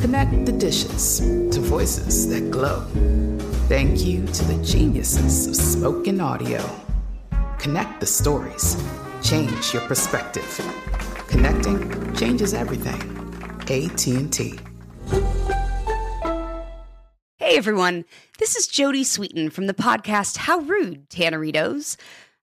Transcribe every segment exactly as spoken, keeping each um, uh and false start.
Connect the dishes to voices that glow. Thank you to the geniuses of spoken audio. Connect the stories. Change your perspective. Connecting changes everything. A T and T. Hey, everyone. This is Jodie Sweetin from the podcast How Rude Tanneritos.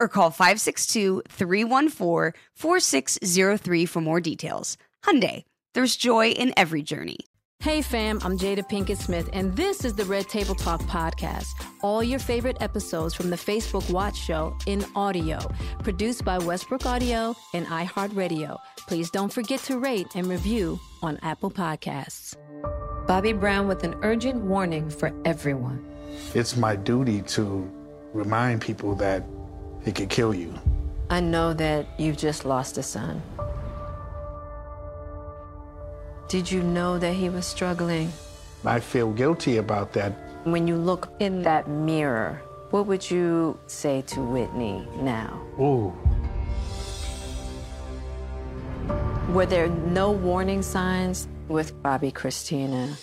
Or call five six two, three one four, four six zero three for more details. Hyundai, there's joy in every journey. Hey fam, I'm Jada Pinkett Smith, and this is the Red Table Talk podcast. All your favorite episodes from the Facebook Watch Show in audio, produced by Westbrook Audio and iHeartRadio. Please don't forget to rate and review on Apple Podcasts. Bobby Brown with an urgent warning for everyone. It's my duty to remind people that it could kill you. I know that you've just lost a son. Did you know that he was struggling? I feel guilty about that. When you look in that mirror, what would you say to Whitney now? Ooh. Were there no warning signs with Bobbi Kristina?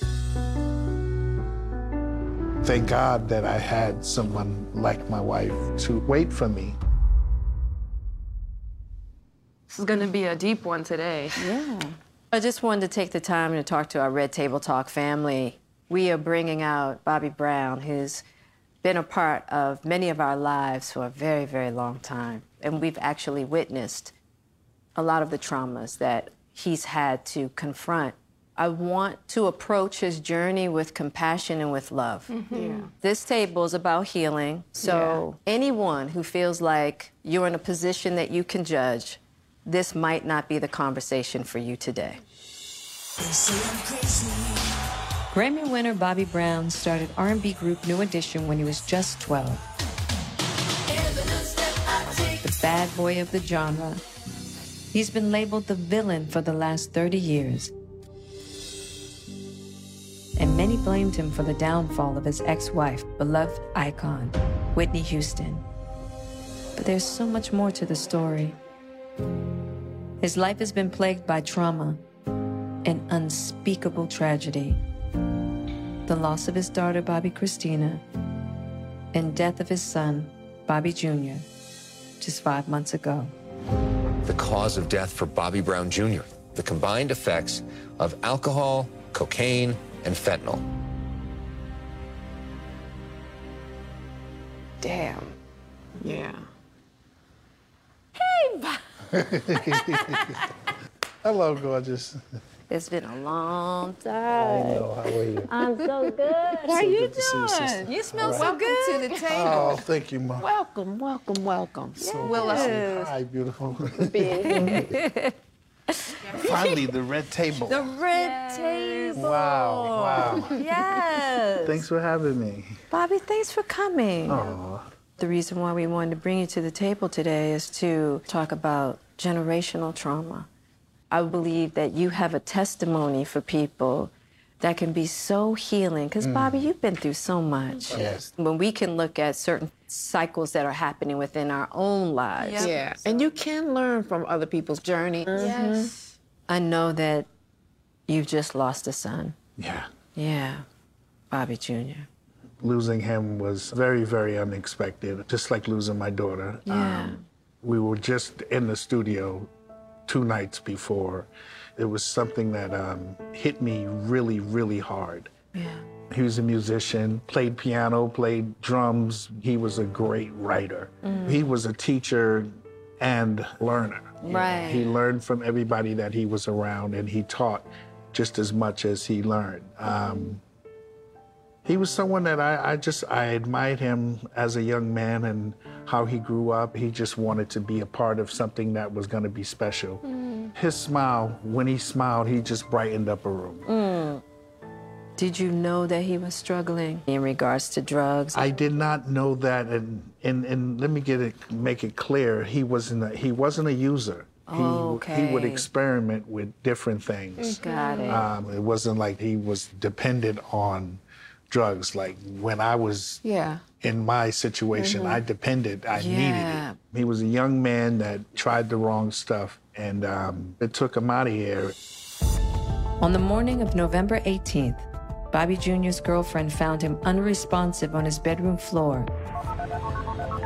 Thank God that I had someone like my wife to wait for me. This is going to be a deep one today. Yeah. I just wanted to take the time to talk to our Red Table Talk family. We are bringing out Bobby Brown, who's been a part of many of our lives for a very, very long time. And we've actually witnessed a lot of the traumas that he's had to confront. I want to approach his journey with compassion and with love. Mm-hmm. Yeah. This table is about healing. So yeah. Anyone who feels like you're in a position that you can judge, this might not be the conversation for you today. Grammy winner Bobby Brown started R and B group New Edition when he was just twelve. The bad boy of the genre. He's been labeled the villain for the last thirty years. And many blamed him for the downfall of his ex-wife, beloved icon, Whitney Houston. But there's so much more to the story. His life has been plagued by trauma and unspeakable tragedy. The loss of his daughter, Bobbi Kristina, and death of his son, Bobby Junior, just five months ago. The cause of death for Bobby Brown Junior, the combined effects of alcohol, cocaine, and fentanyl. Damn. Yeah. Hey, Bob. Hello, gorgeous. It's been a long time. I know. How are you? I'm so good. How are so you doing? You, you smell right. so welcome good. Welcome to the table. Oh, thank you, Mom. Welcome, welcome, welcome. Yes. So Willow. Yes. Hi, beautiful. Finally, the red table. The red yes. table. Wow, wow. Yes. Thanks for having me. Bobby, thanks for coming. Oh. The reason why we wanted to bring you to the table today is to talk about generational trauma. I believe that you have a testimony for people that can be so healing. Because, mm. Bobby, you've been through so much. Yes. When we can look at certain cycles that are happening within our own lives. Yep. Yeah. So. And you can learn from other people's journey. Mm-hmm. Yes. I know that you've just lost a son. Yeah. Yeah. Bobby Junior Losing him was very, very unexpected, just like losing my daughter. Yeah. Um, we were just in the studio two nights before. It was something that um, hit me really, really hard. Yeah. He was a musician, played piano, played drums. He was a great writer. Mm. He was a teacher and learner. Right. He learned from everybody that he was around, and he taught just as much as he learned. Um, he was someone that I, I just, I admired him as a young man and how he grew up. He just wanted to be a part of something that was going to be special. Mm. His smile, when he smiled, he just brightened up a room. Mm. Did you know that he was struggling in regards to drugs? I did not know that, and and, and let me get it, make it clear. He wasn't a, he wasn't a user. Oh, okay. He, he would experiment with different things. Got it. Um, it wasn't like he was dependent on drugs. Like when I was yeah. in my situation, mm-hmm. I depended, I yeah. needed it. He was a young man that tried the wrong stuff, and um, it took him out of here. On the morning of November eighteenth, Bobby Junior's girlfriend found him unresponsive on his bedroom floor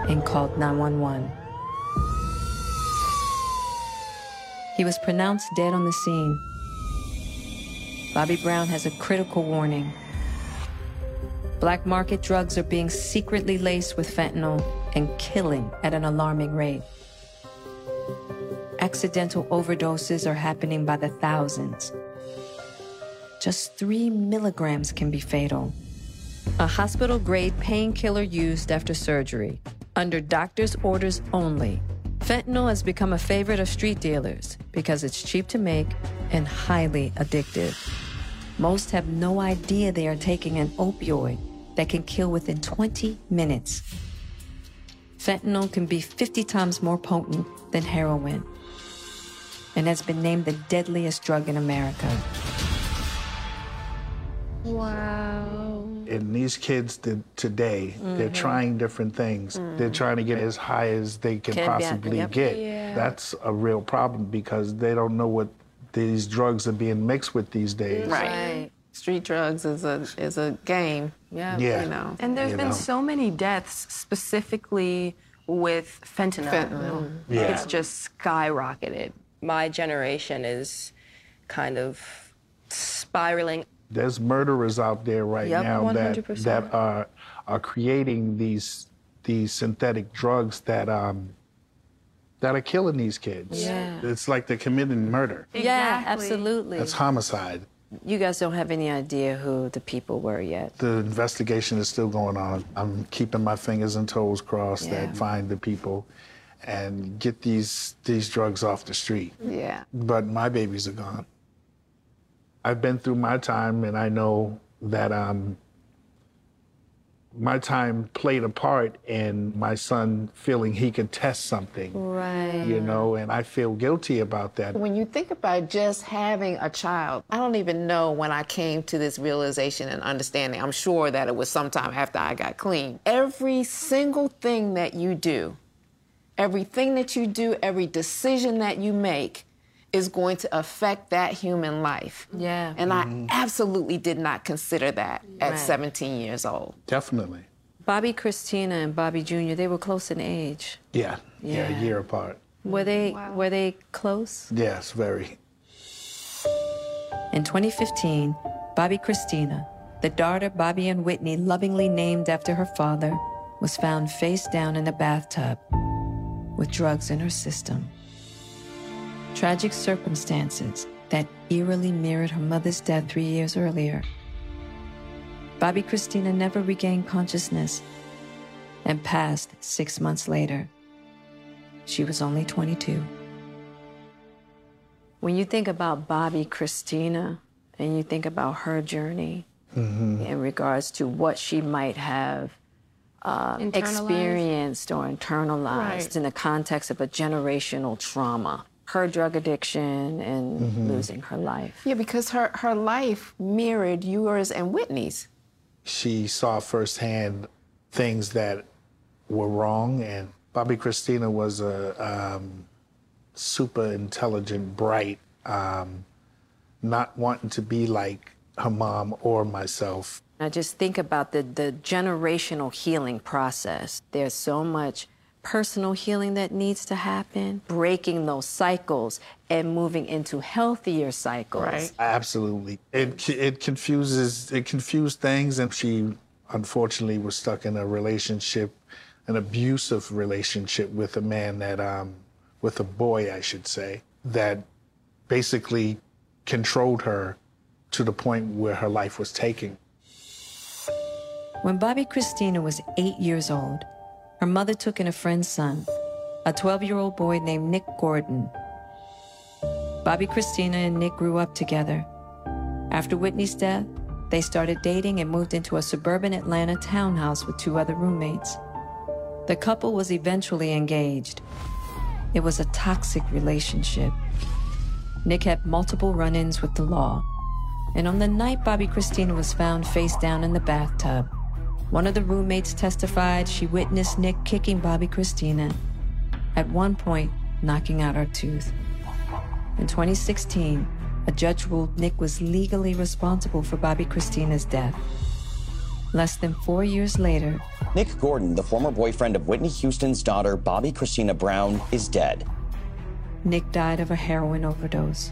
and called nine one one. He was pronounced dead on the scene. Bobby Brown has a critical warning. Black market drugs are being secretly laced with fentanyl and killing at an alarming rate. Accidental overdoses are happening by the thousands. Just three milligrams can be fatal. A hospital-grade painkiller used after surgery, under doctor's orders only. Fentanyl has become a favorite of street dealers because it's cheap to make and highly addictive. Most have no idea they are taking an opioid that can kill within twenty minutes. Fentanyl can be fifty times more potent than heroin and has been named the deadliest drug in America. Wow. And these kids did today, mm-hmm. they're trying different things. Mm-hmm. They're trying to get as high as they can, can possibly yep. get. Yeah. That's a real problem because they don't know what these drugs are being mixed with these days. Right. right. Street drugs is a is a game. Yeah. yeah. You know. And there's you been know. so many deaths specifically with fentanyl. Fentanyl. Yeah. It's just skyrocketed. My generation is kind of spiraling. There's murderers out there right yep, now that, that are, are creating these these synthetic drugs that um, that are killing these kids. Yeah. It's like they're committing murder. Exactly. Yeah, absolutely. That's homicide. You guys don't have any idea who the people were yet. The investigation is still going on. I'm keeping my fingers and toes crossed yeah. that find the people and get these these drugs off the street. Yeah. But my babies are gone. I've been through my time, and I know that um, my time played a part in my son feeling he could test something, right? You know, and I feel guilty about that. When you think about just having a child, I don't even know when I came to this realization and understanding. I'm sure that it was sometime after I got clean. Every single thing that you do, everything that you do, every decision that you make, is going to affect that human life. Yeah. And mm-hmm. I absolutely did not consider that at right. seventeen years old. Definitely. Bobbi Kristina and Bobby Junior, they were close in age. Yeah, yeah, yeah a year apart. Were they, wow. were they close? Yes, very. In twenty fifteen, Bobbi Kristina, the daughter Bobby and Whitney lovingly named after her father, was found face down in the bathtub with drugs in her system. tragic circumstances that eerily mirrored her mother's death three years earlier. Bobbi Kristina never regained consciousness and passed six months later. She was only twenty-two. When you think about Bobbi Kristina and you think about her journey mm-hmm. in regards to what she might have uh, experienced or internalized right. in the context of a generational trauma, her drug addiction and mm-hmm. losing her life. Yeah, because her, her life mirrored yours and Whitney's. She saw firsthand things that were wrong, and Bobbi Kristina was a um, super intelligent, bright, um, not wanting to be like her mom or myself. I just think about the, the generational healing process. There's so much personal healing that needs to happen, breaking those cycles and moving into healthier cycles. Right. Absolutely. It, it confuses, it confused things, and she unfortunately was stuck in a relationship, an abusive relationship with a man that, um, with a boy, I should say, that basically controlled her to the point where her life was taken. When Bobbi Kristina was eight years old, her mother took in a friend's son, a twelve-year-old boy named Nick Gordon. Bobbi Kristina and Nick grew up together. After Whitney's death, they started dating and moved into a suburban Atlanta townhouse with two other roommates. The couple was eventually engaged. It was a toxic relationship. Nick had multiple run-ins with the law. And on the night Bobbi Kristina was found face down in the bathtub, one of the roommates testified she witnessed Nick kicking Bobbi Kristina, at one point knocking out her tooth. In twenty sixteen, a judge ruled Nick was legally responsible for Bobbi Kristina's death. Less than four years later, Nick Gordon, the former boyfriend of Whitney Houston's daughter, Bobbi Kristina Brown, is dead. Nick died of a heroin overdose.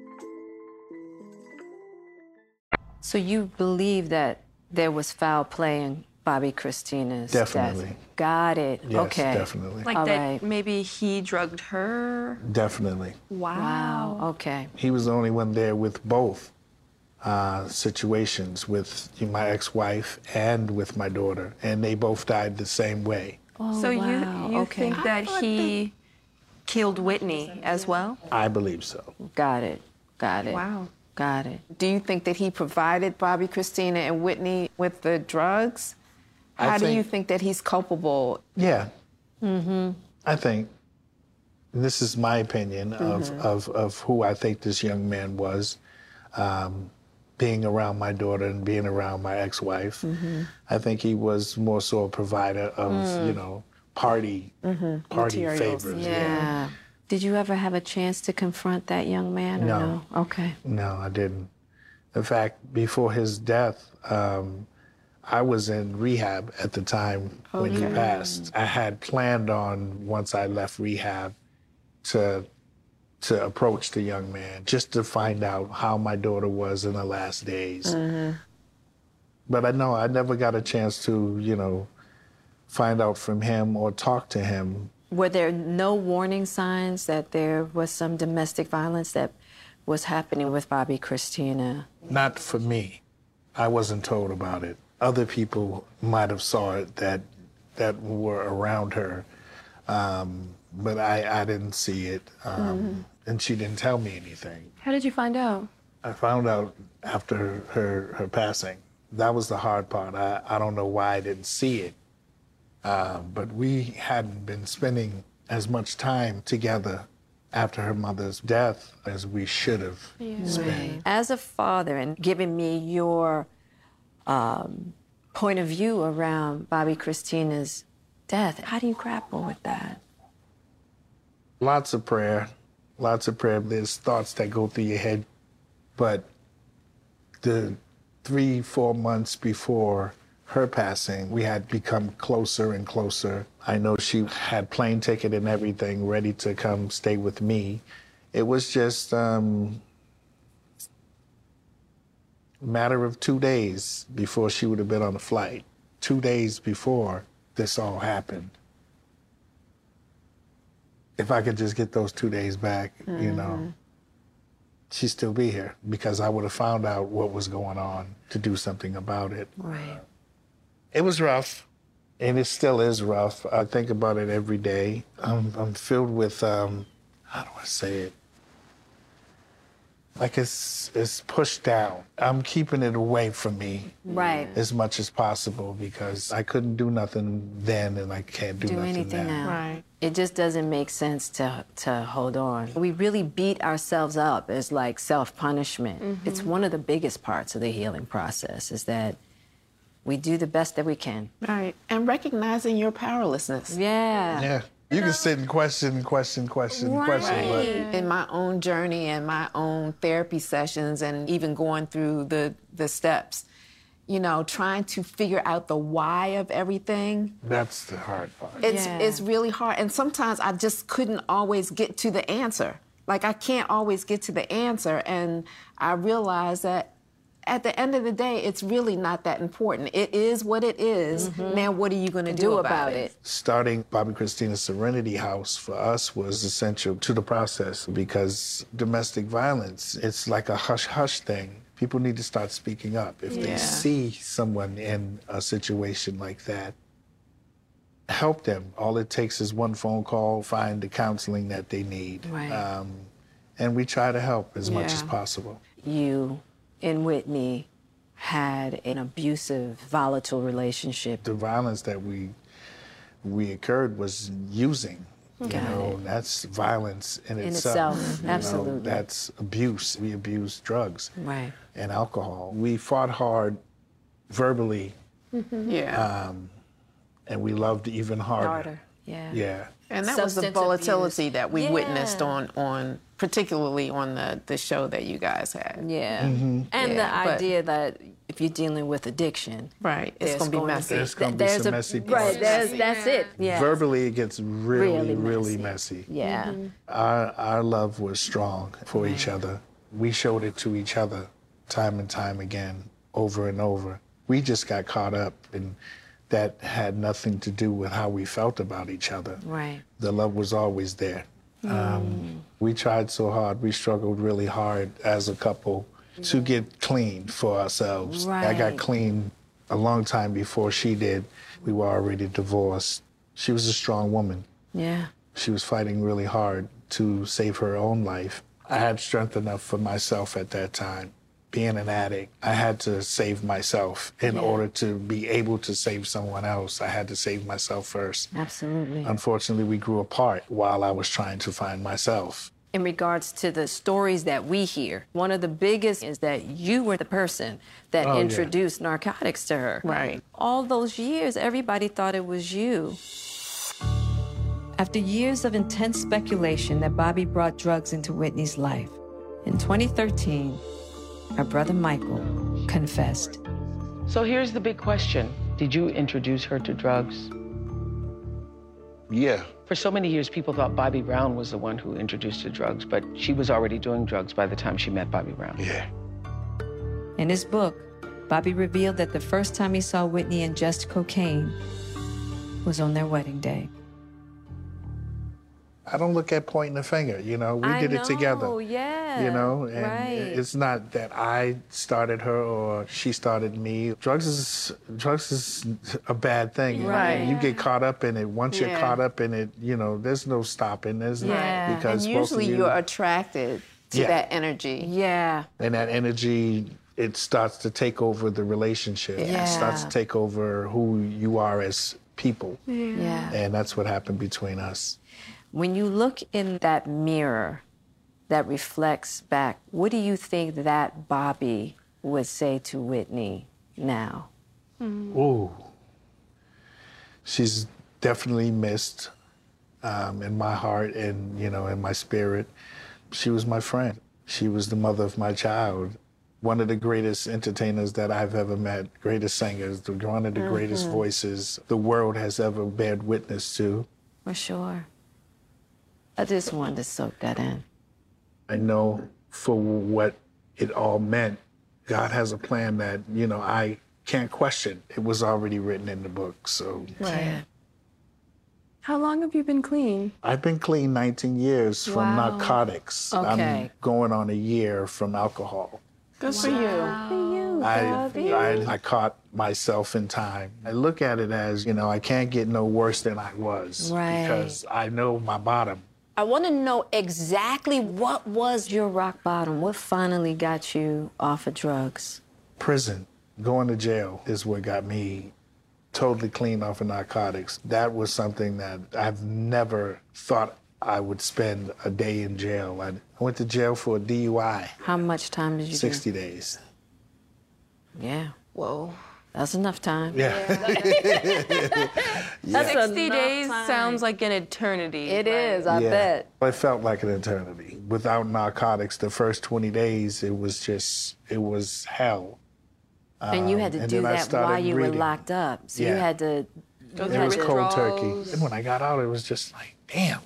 So you believe that there was foul play in Bobbi Kristina's definitely. death. Got it. Yes, okay. Definitely. Like All that right. maybe he drugged her? Definitely. Wow. Wow. Okay. He was the only one there with both uh, situations, with my ex-wife and with my daughter, and they both died the same way. Oh, so wow. you, you okay. think that he that... killed Whitney as well? I believe so. Got it. Got it. Wow. Got it. Do you think that he provided Bobbi Kristina and Whitney with the drugs? How think, do you think that he's culpable? Yeah. Mm-hmm. I think, this is my opinion of, mm-hmm. of, of who I think this young man was, um, being around my daughter and being around my ex-wife. Mm-hmm. I think he was more so a provider of, mm. you know, party, mm-hmm. party Materials. favors. Yeah. yeah. Did you ever have a chance to confront that young man? Or no. no. Okay. No, I didn't. In fact, before his death, um, I was in rehab at the time okay. when he passed. I had planned on, once I left rehab, to to approach the young man just to find out how my daughter was in her last days. Mm-hmm. But I know I never got a chance to, you know, find out from him or talk to him. Were there no warning signs that there was some domestic violence that was happening with Bobbi Kristina? Not for me. I wasn't told about it. Other people might have saw it that that were around her, um, but I, I didn't see it, um, mm-hmm. and she didn't tell me anything. How did you find out? I found out after her, her, her passing. That was the hard part. I, I don't know why I didn't see it. Uh, but we hadn't been spending as much time together after her mother's death as we should have yeah. spent. Right. As a father, and giving me your um, point of view around Bobbi Kristina's death, how do you grapple with that? Lots of prayer, lots of prayer. There's thoughts that go through your head, but the three, four months before her passing, we had become closer and closer. I know she had plane ticket and everything ready to come stay with me. It was just um, a matter of two days before she would have been on the flight. Two days before this all happened. If I could just get those two days back, mm-hmm. you know, she'd still be here, because I would have found out what was going on to do something about it. Right. It was rough, and it still is rough. I think about it every day. I'm, I'm filled with, um, how do I say it? Like it's it's pushed down. I'm keeping it away from me right. as much as possible, because I couldn't do nothing then, and I can't do, do nothing anything now. now. Right. It just doesn't make sense to to hold on. We really beat ourselves up as like self-punishment. Mm-hmm. It's one of the biggest parts of the healing process, is that we do the best that we can. Right, and recognizing your powerlessness. Yeah. Yeah, you, you know? can sit and question, question, question, right. question. But... In my own journey and my own therapy sessions, and even going through the, the steps, you know, trying to figure out the why of everything. That's the hard part. It's, yeah. it's really hard, and sometimes I just couldn't always get to the answer. Like, I can't always get to the answer, and I realized that at the end of the day, it's really not that important. It is what it is. Mm-hmm. Now, what are you going to do, do about, about it? it? Starting Bobbi Kristina's Serenity House for us was essential to the process, because domestic violence, it's like a hush-hush thing. People need to start speaking up. If yeah. they see someone in a situation like that, help them. All it takes is one phone call, find the counseling that they need. Right. Um, and we try to help as yeah. much as possible. You... and Whitney had an abusive, volatile relationship. The violence that we we occurred was using. Got you know, it. That's violence in, in itself. itself. Absolutely. You know, that's abuse. We abused drugs right. and alcohol. We fought hard verbally. Mm-hmm. Yeah. Um, and we loved even harder. Harder, yeah. Yeah. And that Substance was the volatility abuse. that we yeah. witnessed on, on, particularly on the, the show that you guys had. Yeah. Mm-hmm. And yeah, the but, idea that if you're dealing with addiction, right, it's going to be messy. There's going to be some a, messy parts. Right, there's, that's it. Yeah. Verbally, it gets really, really messy. Really messy. Yeah. Mm-hmm. Our, our love was strong for right. each other. We showed it to each other time and time again, over and over. We just got caught up in that had nothing to do with how we felt about each other. Right. The love was always there. Mm. Um, we tried so hard. We struggled really hard as a couple to get clean for ourselves. Right. I got clean a long time before she did. We were already divorced. She was a strong woman. Yeah. She was fighting really hard to save her own life. I had strength enough for myself at that time. Being an addict, I had to save myself in yeah. order to be able to save someone else. I had to save myself first. Absolutely. Unfortunately, we grew apart while I was trying to find myself. In regards to the stories that we hear, one of the biggest is that you were the person that oh, introduced yeah. narcotics to her. Right. All those years, everybody thought it was you. After years of intense speculation that Bobby brought drugs into Whitney's life, in twenty thirteen, her brother Michael confessed. So here's the big question. Did you introduce her to drugs? Yeah. For so many years, people thought Bobby Brown was the one who introduced her to drugs, but she was already doing drugs by the time she met Bobby Brown. Yeah. In his book, Bobby revealed that the first time he saw Whitney ingest cocaine was on their wedding day. I don't look at pointing a finger, you know? We I did know, it together. Oh, yeah. You know? And right. it's not that I started her or she started me. Drugs is drugs is a bad thing. Right. And you get caught up in it. Once yeah. you're caught up in it, you know, there's no stopping. There's yeah. no, because and usually you, you're attracted to yeah. that energy. Yeah. And that energy, it starts to take over the relationship. Yeah. It starts to take over who you are as people. Yeah. yeah. And that's what happened between us. When you look in that mirror that reflects back, what do you think that Bobby would say to Whitney now? Mm. Ooh. She's definitely missed um, in my heart and, you know, in my spirit. She was my friend. She was the mother of my child. One of the greatest entertainers that I've ever met, greatest singers, one of the mm-hmm. greatest voices the world has ever bared witness to. For sure. I just wanted to soak that in. I know for what it all meant, God has a plan that, you know, I can't question. It was already written in the book, so. Right. How long have you been clean? I've been clean nineteen years wow. from narcotics. Okay. I'm going on a year from alcohol. Good wow. for you. you I, I, I caught myself in time. I look at it as, you know, I can't get no worse than I was. Right. Because I know my bottom. I want to know exactly what was your rock bottom? What finally got you off of drugs? Prison. Going to jail is what got me totally clean off of narcotics. That was something that I've never thought I would spend a day in jail. I went to jail for a D U I. How much time did you sixty do? sixty days. Yeah. Whoa. That's enough time. Yeah. yeah. yeah. sixty days time. Sounds like an eternity. It right? is, I yeah. bet. It felt like an eternity. Without narcotics, the first twenty days, it was just, it was hell. And um, you had to do that while you reading. were locked up. So yeah. you had to... Go it was cold turkey. And when I got out, it was just like, damn,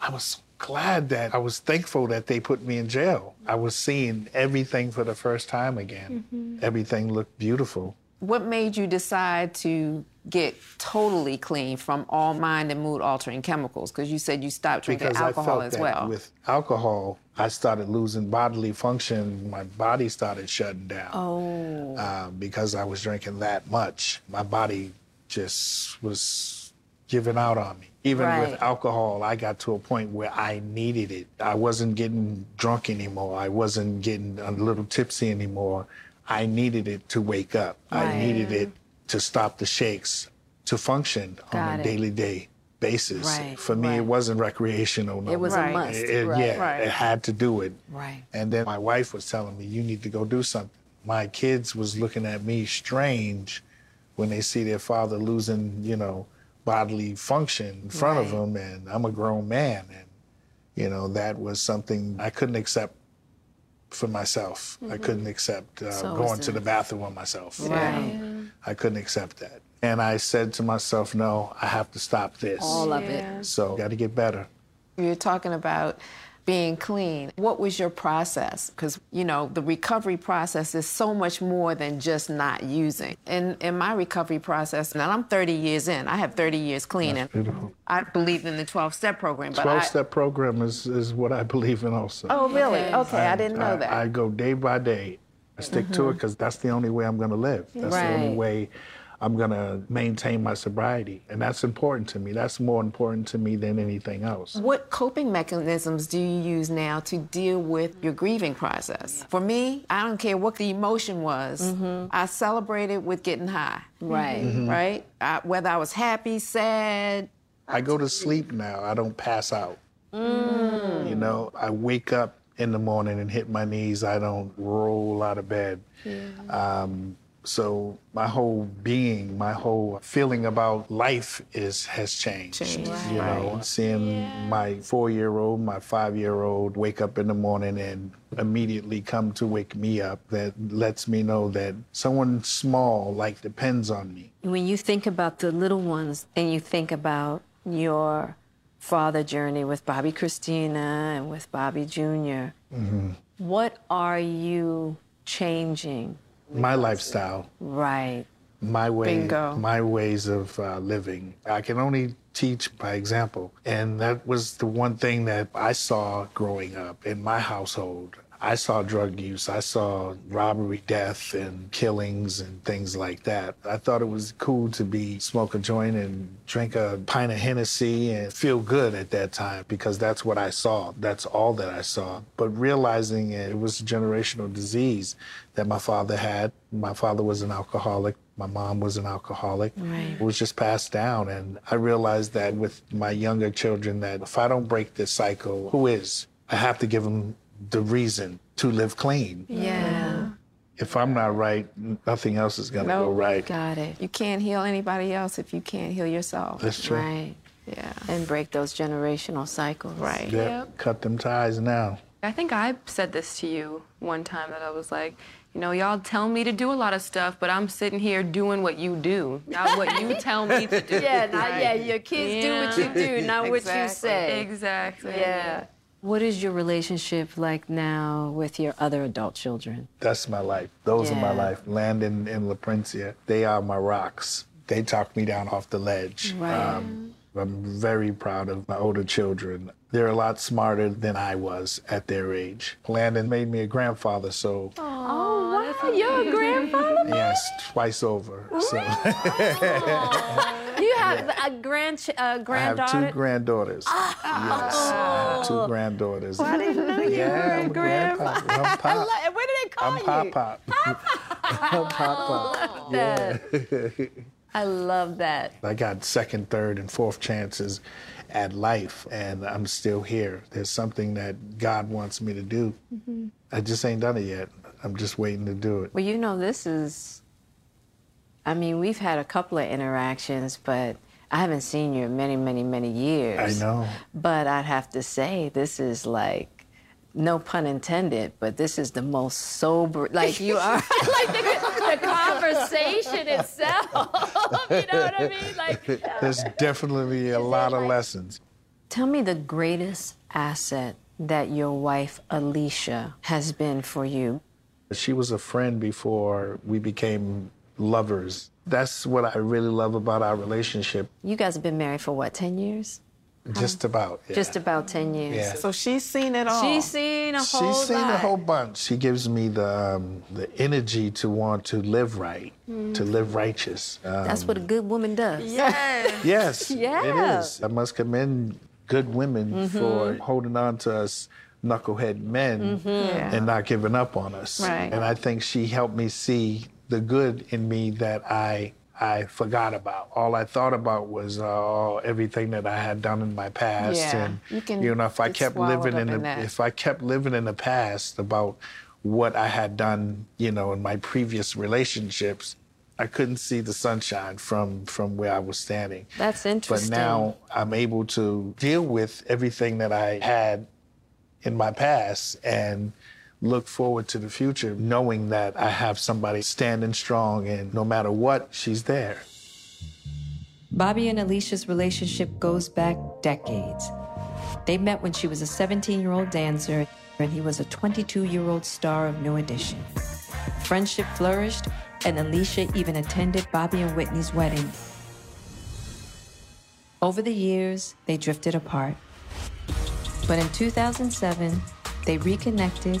I was so glad that I was thankful that they put me in jail. I was seeing everything for the first time again. Mm-hmm. Everything looked beautiful. What made you decide to get totally clean from all mind and mood-altering chemicals? Because you said you stopped drinking because alcohol I felt as that well. With alcohol, I started losing bodily function. My body started shutting down. Oh. Uh, because I was drinking that much. My body just was giving out on me. Even right. with alcohol, I got to a point where I needed it. I wasn't getting drunk anymore. I wasn't getting a little tipsy anymore. I needed it to wake up. Right. I needed it to stop the shakes, to function Got on a it. daily day basis. Right. For me, right. it wasn't recreational. No it was right. a must. It, it, right. Yeah, right. it had to do it. Right. And then my wife was telling me, you need to go do something. My kids was looking at me strange when they see their father losing, you know, bodily function in front right. of them, and I'm a grown man. And, you know, that was something I couldn't accept for myself. Mm-hmm. I couldn't accept uh, so going to the bathroom on myself. Right. Yeah. I couldn't accept that. And I said to myself, no, I have to stop this. All of yeah. it. So, got to get better. You're talking about being clean. What was your process? Because, you know, the recovery process is so much more than just not using. And in my recovery process, and I'm thirty years in, I have thirty years clean. That's beautiful. I believe in the twelve-step program. twelve-step program is, is what I believe in also. Oh, really? Okay, okay. I, I didn't know I, that. I go day by day. I stick mm-hmm. to it because that's the only way I'm going to live. That's right. the only way I'm going to maintain my sobriety. And that's important to me. That's more important to me than anything else. What coping mechanisms do you use now to deal with your grieving process? For me, I don't care what the emotion was. Mm-hmm. I celebrated with getting high. Right. Mm-hmm. Right? I, whether I was happy, sad. I go to sleep now. I don't pass out. Mm. You know, I wake up in the morning and hit my knees. I don't roll out of bed. Yeah. Um, so my whole being, my whole feeling about life is has changed. changed. Right. You know, seeing yeah. my four-year-old, my five-year-old wake up in the morning and immediately come to wake me up, that lets me know that someone small, like, depends on me. When you think about the little ones and you think about your father journey with Bobbi Kristina and with Bobby Junior, mm-hmm. what are you changing? My lifestyle. Right. My way. Bingo. My ways of uh, living. I can only teach by example. And that was the one thing that I saw growing up in my household. I saw drug use. I saw robbery, death, and killings and things like that. I thought it was cool to be smoke a joint and drink a pint of Hennessy and feel good at that time because that's what I saw. That's all that I saw. But realizing it was a generational disease that my father had. My father was an alcoholic. My mom was an alcoholic. Right. It was just passed down. And I realized that with my younger children that if I don't break this cycle, who is? I have to give them the reason to live clean. Yeah. If I'm not right, nothing else is going to nope. go right. Got it. You can't heal anybody else if you can't heal yourself. That's true. Right. Yeah. And break those generational cycles. Right. Yep. Yep. Cut them ties now. I think I said this to you one time that I was like, you know, y'all tell me to do a lot of stuff, but I'm sitting here doing what you do, not what you tell me to do. Yeah, not, right. yeah, your kids yeah. do what you do, not exactly. what you say. Exactly. Yeah. What is your relationship like now with your other adult children? That's my life. Those yeah. are my life. Landon and LaPrincia, they are my rocks. They talk me down off the ledge. Right. Um, I'm very proud of my older children. They're a lot smarter than I was at their age. Landon made me a grandfather, so... Aww, oh, wow, you're a grandfather? Yes, twice over. So. You have yeah. a grand, uh, granddaughter? I have two granddaughters. Oh. Yes, I have two granddaughters. Well, I didn't know you yeah, were a grandfather. I'm Pop. What do they call I'm you? I'm Pop Pop. I'm Pop Pop. Yeah. I love that. I got second, third, and fourth chances at life, and I'm still here. There's something that God wants me to do. Mm-hmm. I just ain't done it yet. I'm just waiting to do it. Well, you know, this is... I mean, we've had a couple of interactions, but I haven't seen you in many, many, many years. I know. But I'd have to say, this is like... no pun intended, but this is the most sober, like you are. Like the, the conversation itself, you know what I mean? Like, there's definitely a lot of like, lessons. Tell me the greatest asset that your wife, Alicia, has been for you. She was a friend before we became lovers. That's what I really love about our relationship. You guys have been married for what, ten years? Just about, yeah. Just about ten years. Yeah. So she's seen it all. She's seen a whole bunch. She's seen lot. a whole bunch. She gives me the um, the energy to want to live right, mm. to live righteous. Um, That's what a good woman does. Yes. Yes, yeah. it is. I must commend good women mm-hmm. for holding on to us knucklehead men mm-hmm. yeah. and not giving up on us. Right. And I think she helped me see the good in me that I... I forgot about. All I thought about was uh, everything that I had done in my past, yeah. and you, can you know, if I kept living in, in the, if I kept living in the past about what I had done, you know, in my previous relationships, I couldn't see the sunshine from from where I was standing. That's interesting. But now I'm able to deal with everything that I had in my past and look forward to the future, knowing that I have somebody standing strong and no matter what, she's there. Bobby and Alicia's relationship goes back decades. They met when she was a seventeen-year-old dancer and he was a twenty-two-year-old star of New Edition. Friendship flourished, and Alicia even attended Bobby and Whitney's wedding. Over the years, they drifted apart. But in two thousand seven, they reconnected,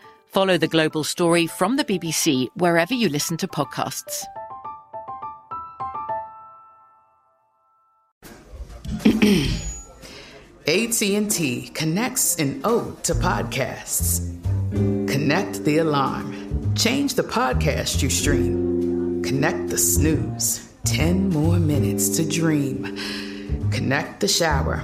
Follow The Global Story from the B B C wherever you listen to podcasts. A T and T connects an ode to podcasts. Connect the alarm. Change the podcast you stream. Connect the snooze, ten more minutes to dream. Connect the shower,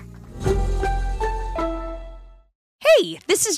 Hey, this is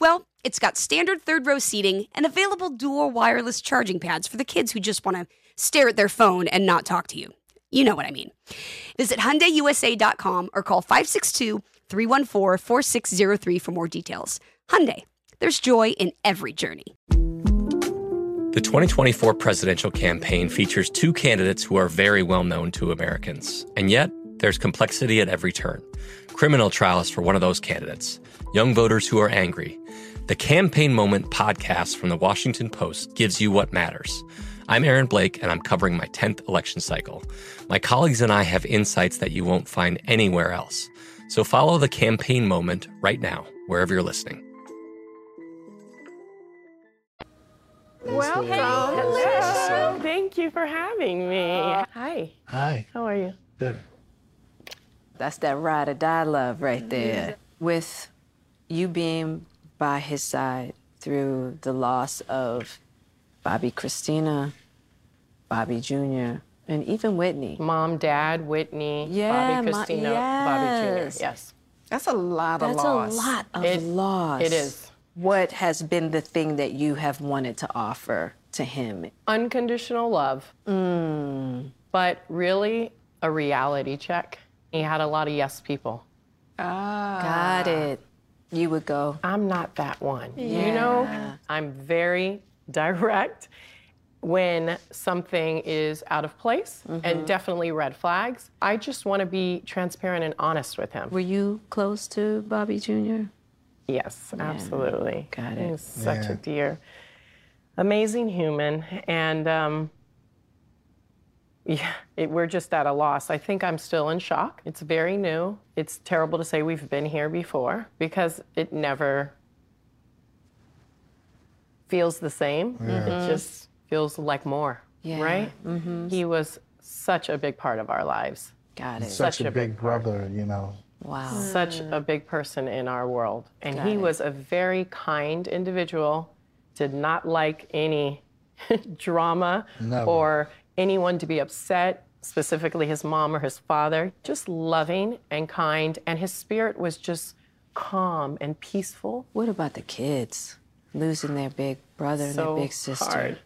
Well, it's got standard third-row seating and available dual wireless charging pads for the kids who just want to stare at their phone and not talk to you. You know what I mean. Visit Hyundai U S A dot com or call five six two, three one four, four six zero three for more details. Hyundai, there's joy in every journey. The twenty twenty-four presidential campaign features two candidates who are very well known to Americans, and yet there's complexity at every turn. Criminal trials for one of those candidates. Young voters who are angry. The Campaign Moment podcast from The Washington Post gives you what matters. I'm Aaron Blake, and I'm covering my tenth election cycle. My colleagues and I have insights that you won't find anywhere else. So follow the Campaign Moment right now, wherever you're listening. Welcome. Hello. Thank you for having me. Uh, hi. Hi. How are you? Good. That's that ride or die love right there. With you being by his side through the loss of Bobbi Kristina, Bobby Junior, and even Whitney. Mom, Dad, Whitney, yeah, Bobbi Kristina, yes. Bobby Junior, yes. That's a lot of That's loss. That's a lot of it, loss. It is. What has been the thing that you have wanted to offer to him? Unconditional love, mm. but really a reality check. He had a lot of yes people. Ah. Got it. You would go. I'm not that one. Yeah. You know, I'm very direct when something is out of place, mm-hmm. and definitely red flags. I just want to be transparent and honest with him. Were you close to Bobby Junior? Yes, yeah. Absolutely. Got it. He was such yeah. a dear, amazing human. And, um, Yeah, it, we're just at a loss. I think I'm still in shock. It's very new. It's terrible to say we've been here before because it never feels the same. Yeah. It just feels like more, yeah. right? Mm-hmm. He was such a big part of our lives. Got it. Such, such a, a big, big brother, you know. Wow. Such a big person in our world. And Got he it. was a very kind individual, did not like any drama never. or anyone to be upset, specifically his mom or his father. Just loving and kind, and his spirit was just calm and peaceful. What about the kids losing their big brother and so their big sister? Hard.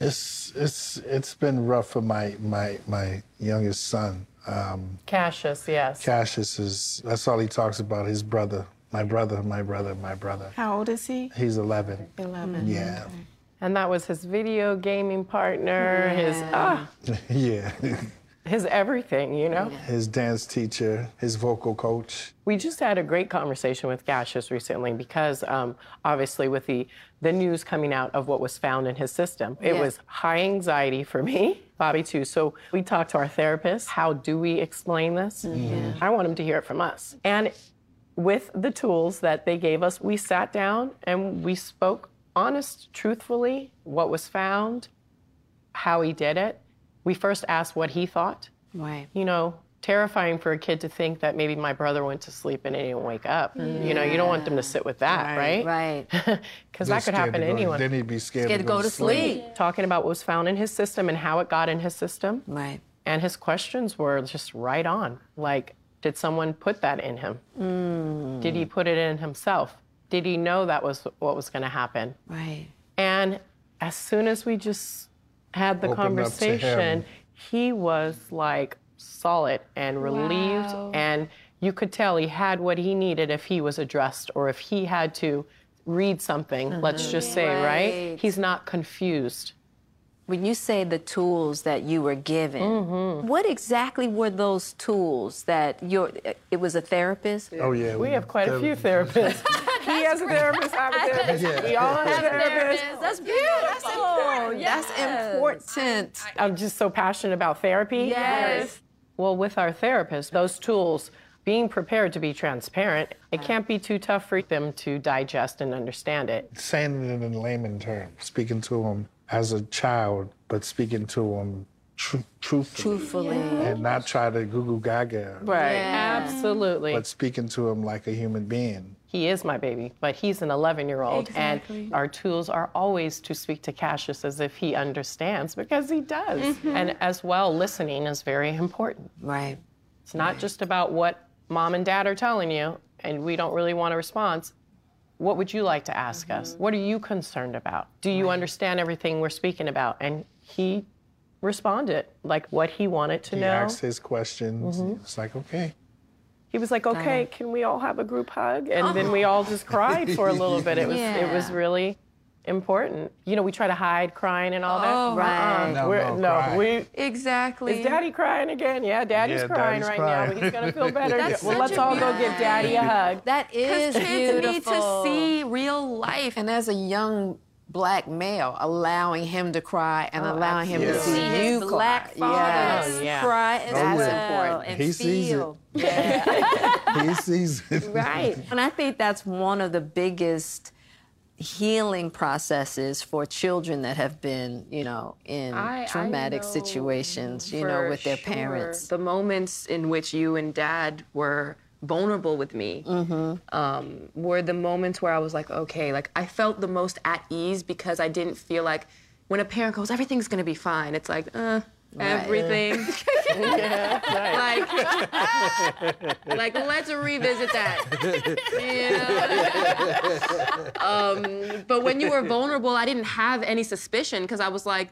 It's it's it's been rough for my my my youngest son. Um, Cassius, yes. Cassius is that's all he talks about. His brother, my brother, my brother, my brother. How old is he? He's eleven. Eleven. Yeah. Okay. And that was his video gaming partner, yeah. his ah, yeah, his everything, you know. Yeah. His dance teacher, his vocal coach. We just had a great conversation with Cassius recently because, um, obviously, with the the news coming out of what was found in his system, it yeah. was high anxiety for me, Bobby too. So we talked to our therapist. How do we explain this? Mm-hmm. yeah. I want him to hear it from us. And with the tools that they gave us, we sat down and we spoke. Honest, truthfully, what was found, how he did it. We first asked what he thought. Right. You know, terrifying for a kid to think that maybe my brother went to sleep and he didn't wake up. Yeah. You know, you don't want them to sit with that, right? Right. Because that could happen to anyone. Then he'd be scared, scared to go, to, go to sleep. sleep. Talking about what was found in his system and how it got in his system. Right. And his questions were just right on. Like, did someone put that in him? Mm. Did he put it in himself? Did he know that was what was going to happen? Right. And as soon as we just had the Opened conversation, he was like solid and relieved. Wow. And you could tell he had what he needed if he was addressed or if he had to read something, mm-hmm. let's just say, right. right? He's not confused. When you say the tools that you were given, mm-hmm. what exactly were those tools that your? It was a therapist? Oh, yeah. We, we have quite a few therapists. He has a therapist, I have a therapist. Yeah. We all have a therapist. That's beautiful. That's important. Yes. That's important. I'm just so passionate about therapy. Yes. Well, with our therapist, those tools, being prepared to be transparent, it can't be too tough for them to digest and understand it. Saying it in layman terms, speaking to them as a child, but speaking to them tr truthfully. Truthfully. Yeah. And not try to goo-goo gaga. Right, yeah. absolutely. But speaking to him like a human being. He is my baby, but he's an eleven-year-old. Exactly. And our tools are always to speak to Cassius as if he understands, because he does. Mm-hmm. And as well, listening is very important. Right. It's not right. just about what mom and dad are telling you, and we don't really want a response. What would you like to ask mm-hmm. us? What are you concerned about? Do you right. understand everything we're speaking about? And he responded, like, what he wanted to he know. He asked his questions. Mm-hmm. It's like, okay. He was like, okay, can we all have a group hug? And oh. then we all just cried for a little bit. It was, yeah. it was really important. You know, we try to hide crying and all that. Oh, right. No, no, no we, exactly. Is Daddy crying again? Yeah, Daddy's yeah, crying daddy's right crying. now. But he's going to feel better. Well, let's all go give Daddy a hug. That is beautiful. Because kids need to see real life. And as a young Black male, allowing him to cry and oh, allowing him yeah. to see, see you Black fathers yeah. cry as oh, well and he feel. Sees it. Yeah. He sees it. Right. And I think that's one of the biggest healing processes for children that have been, you know, in I, traumatic I know situations, you know, with their sure. parents. The moments in which you and Dad were vulnerable with me mm-hmm. um, were the moments where I was like, okay, like I felt the most at ease because I didn't feel like when a parent goes, everything's gonna be fine. It's like, uh, right. everything. Yeah. Yeah, right. Like, uh, like let's revisit that. um, but when you were vulnerable, I didn't have any suspicion because I was like,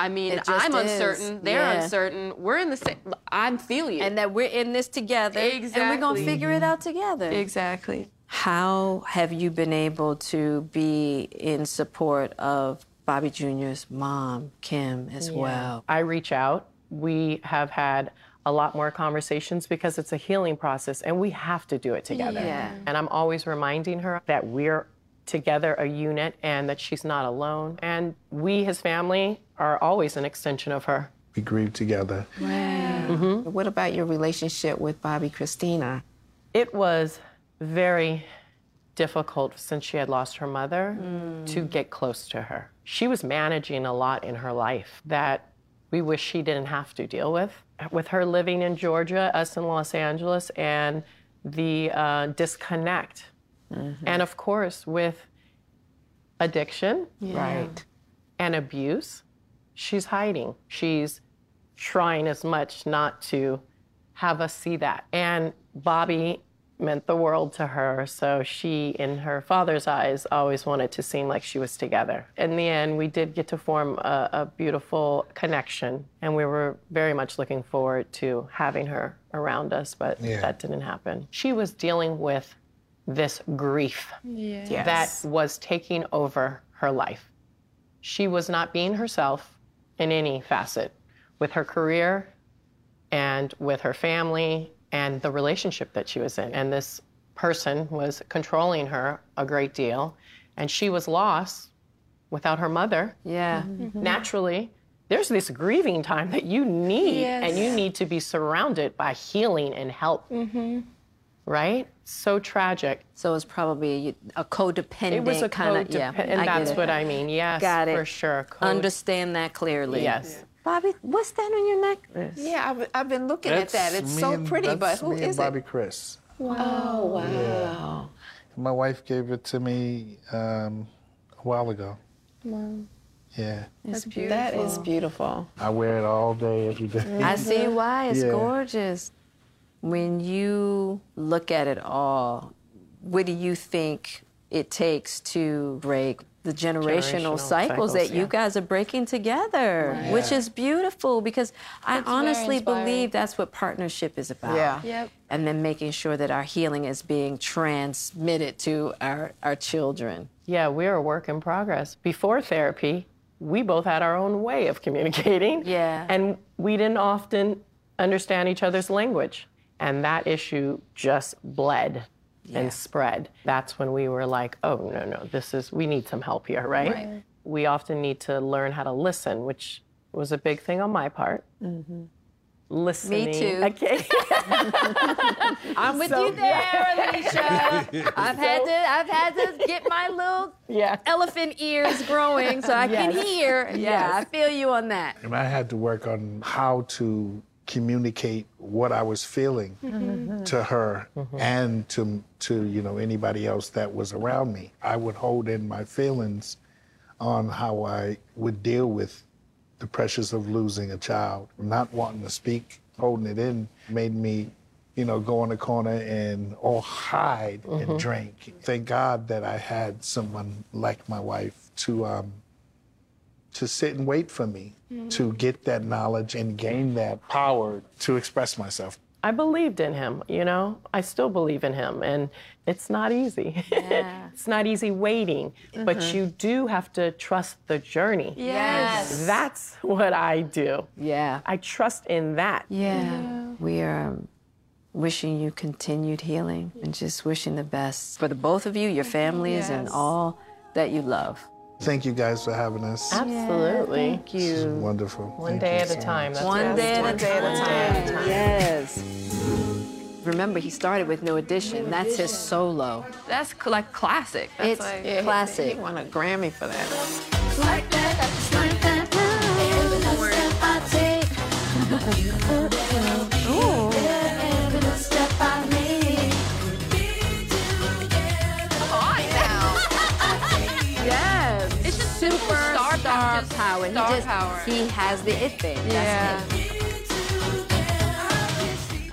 I mean, I'm is. uncertain, they're yeah. uncertain, we're in the same, I'm feeling you. And that we're in this together. Exactly. And we're gonna figure it out together. Exactly. How have you been able to be in support of Bobby Junior's mom, Kim, as yeah. well? I reach out. We have had a lot more conversations because it's a healing process and we have to do it together. Yeah. And I'm always reminding her that we're together a unit and that she's not alone. And we, his family, are always an extension of her. We grieve together. Wow. Mm-hmm. What about your relationship with Bobbi Kristina? It was very difficult since she had lost her mother mm. to get close to her. She was managing a lot in her life that we wish she didn't have to deal with. With her living in Georgia, us in Los Angeles, and the uh, disconnect. Mm-hmm. And of course, with addiction, yeah. right, and abuse, she's hiding. She's trying as much not to have us see that. And Bobby meant the world to her, so she, in her father's eyes, always wanted to seem like she was together. In the end, we did get to form a, a beautiful connection, and we were very much looking forward to having her around us, but yeah. that didn't happen. She was dealing with this grief yes. that was taking over her life. she was not being herself in any facet, with her career and with her family and the relationship that she was in. And this person was controlling her a great deal, and she was lost without her mother. Yeah. Mm-hmm. Naturally, there's this grieving time that you need, yes. and you need to be surrounded by healing and help. Mm-hmm. Right? So tragic. So it was probably a codependent It was a kind of, yeah. And that's what I mean. Yes, got it. For sure. Code. Understand that clearly. Yes. Yeah. Bobby, what's that on your necklace? Yeah, I've, I've been looking that's at that. It's so and, pretty, but who me is and Bobby it? Bobby Chris. Wow. Oh, wow. Yeah. My wife gave it to me um, a while ago. Wow. Yeah. It's beautiful. That is beautiful. I wear it all day, every day. Mm-hmm. I see why. It's yeah. gorgeous. When you look at it all, what do you think it takes to break the generational, generational cycles, cycles that yeah. you guys are breaking together, right. which is beautiful, because that's I honestly believe that's what partnership is about. Yeah. Yep. And then making sure that our healing is being transmitted to our, our children. Yeah, we're a work in progress. Before therapy, we both had our own way of communicating. Yeah. And we didn't often understand each other's language. And that issue just bled yeah. and spread. That's when we were like, oh, no, no, this is, we need some help here, right? right? We often need to learn how to listen, which was a big thing on my part. Mm-hmm. Listening. Me too. Okay. I'm with so, you there, Alicia. I've had to, I've had to get my little yeah. elephant ears growing so I yes. can hear. Yeah, yes. I feel you on that. And I had to work on how to communicate what I was feeling mm-hmm. to her mm-hmm. and to, to, you know, anybody else that was around me. I would hold in my feelings on how I would deal with the pressures of losing a child. Not wanting to speak, holding it in, made me, you know, go in the corner and or hide mm-hmm. and drink. Thank God that I had someone like my wife to, um, to sit and wait for me, mm-hmm. to get that knowledge and gain that power to express myself. I believed in him, you know? I still believe in him, and it's not easy. Yeah. It's not easy waiting, mm-hmm. but you do have to trust the journey. Yes. That's what I do. Yeah. I trust in that. Yeah. yeah. We are wishing you continued healing and just wishing the best for the both of you, your families, yes. and all that you love. Thank you guys for having us. Absolutely. Yeah, thank you. This is wonderful. One day at a time. One day at a time. Yes. Remember, he started with New Edition. That's his solo. That's like classic. It's classic. He won a Grammy for that. Like that, like that. Every step I take. Ooh. Every step I make. Super star, star power. He, just, power. He has the it thing. Yeah.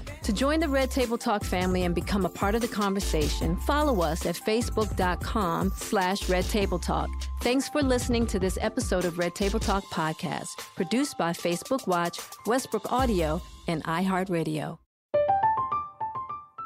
It. To join the Red Table Talk family and become a part of the conversation, follow us at facebook.com slash Red Table Talk. Thanks for listening to this episode of Red Table Talk podcast, produced by Facebook Watch, Westbrook Audio, and iHeartRadio.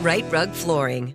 Rite Rug Flooring.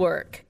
Work.